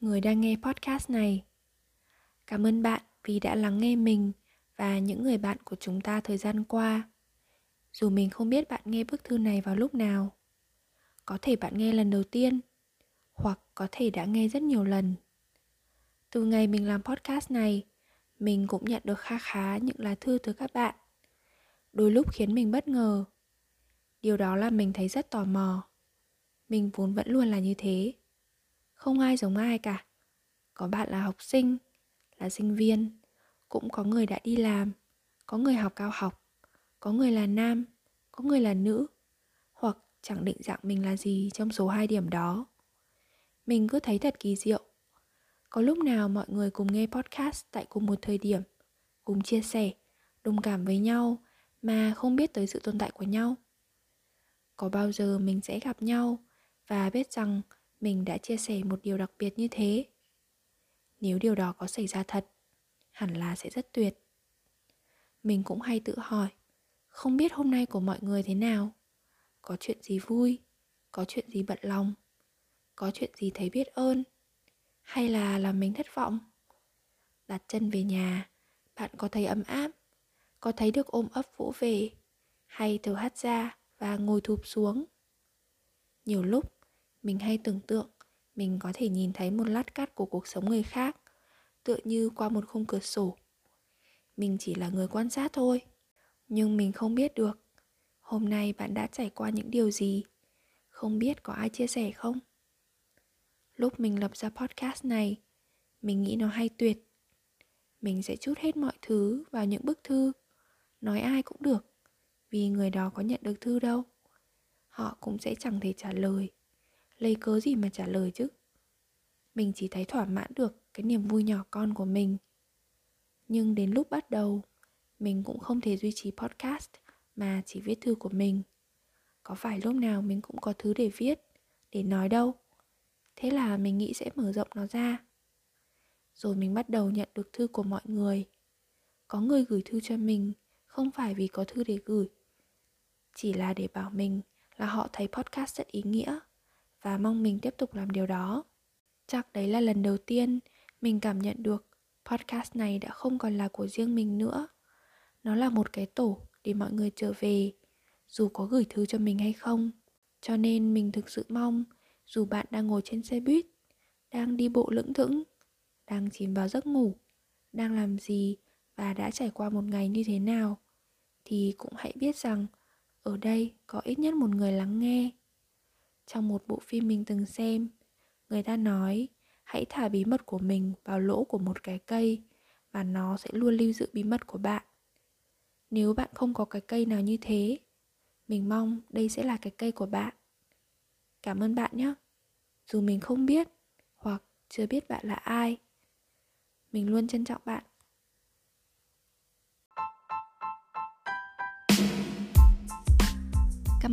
người đang nghe podcast này. Cảm ơn bạn vì đã lắng nghe mình và những người bạn của chúng ta thời gian qua. Dù mình không biết bạn nghe bức thư này vào lúc nào. Có thể bạn nghe lần đầu tiên, hoặc có thể đã nghe rất nhiều lần. Từ ngày mình làm podcast này, mình cũng nhận được khá những lá thư từ các bạn. Đôi lúc khiến mình bất ngờ. Điều đó là mình thấy rất tò mò. Mình vốn vẫn luôn là như thế. Không ai giống ai cả. Có bạn là học sinh, là sinh viên, cũng có người đã đi làm, có người học cao học, có người là nam, có người là nữ, hoặc chẳng định dạng mình là gì trong số 2 điểm đó. Mình cứ thấy thật kỳ diệu. Có lúc nào mọi người cùng nghe podcast tại cùng một thời điểm, cùng chia sẻ, đồng cảm với nhau mà không biết tới sự tồn tại của nhau. Có bao giờ mình sẽ gặp nhau và biết rằng mình đã chia sẻ một điều đặc biệt như thế? Nếu điều đó có xảy ra thật, hẳn là sẽ rất tuyệt. Mình cũng hay tự hỏi, không biết hôm nay của mọi người thế nào? Có chuyện gì vui? Có chuyện gì bận lòng? Có chuyện gì thấy biết ơn? Hay là làm mình thất vọng? Đặt chân về nhà, bạn có thấy ấm áp? Có thấy được ôm ấp vỗ về? Hay thở hắt ra và ngồi thụp xuống? Nhiều lúc, mình hay tưởng tượng mình có thể nhìn thấy một lát cắt của cuộc sống người khác, tựa như qua một khung cửa sổ. Mình chỉ là người quan sát thôi, nhưng mình không biết được hôm nay bạn đã trải qua những điều gì, không biết có ai chia sẻ không. Lúc mình lập ra podcast này, mình nghĩ nó hay tuyệt. Mình sẽ trút hết mọi thứ vào những bức thư, nói ai cũng được, vì người đó có nhận được thư đâu. Họ cũng sẽ chẳng thể trả lời. Lấy cớ gì mà trả lời chứ? Mình chỉ thấy thỏa mãn được cái niềm vui nhỏ con của mình. Nhưng đến lúc bắt đầu, mình cũng không thể duy trì podcast mà chỉ viết thư của mình. Có phải lúc nào mình cũng có thứ để viết, để nói đâu. Thế là mình nghĩ sẽ mở rộng nó ra. Rồi mình bắt đầu nhận được thư của mọi người. Có người gửi thư cho mình, không phải vì có thư để gửi, chỉ là để bảo mình là họ thấy podcast rất ý nghĩa và mong mình tiếp tục làm điều đó. Chắc đấy là lần đầu tiên mình cảm nhận được podcast này đã không còn là của riêng mình nữa. Nó là một cái tổ để mọi người trở về, dù có gửi thư cho mình hay không. Cho nên mình thực sự mong, dù bạn đang ngồi trên xe buýt, đang đi bộ lững thững, đang chìm vào giấc ngủ, đang làm gì và đã trải qua một ngày như thế nào, thì cũng hãy biết rằng ở đây có ít nhất một người lắng nghe. Trong một bộ phim mình từng xem, người ta nói hãy thả bí mật của mình vào lỗ của một cái cây và nó sẽ luôn lưu giữ bí mật của bạn. Nếu bạn không có cái cây nào như thế, mình mong đây sẽ là cái cây của bạn. Cảm ơn bạn nhé. Dù mình không biết hoặc chưa biết bạn là ai, mình luôn trân trọng bạn. Cảm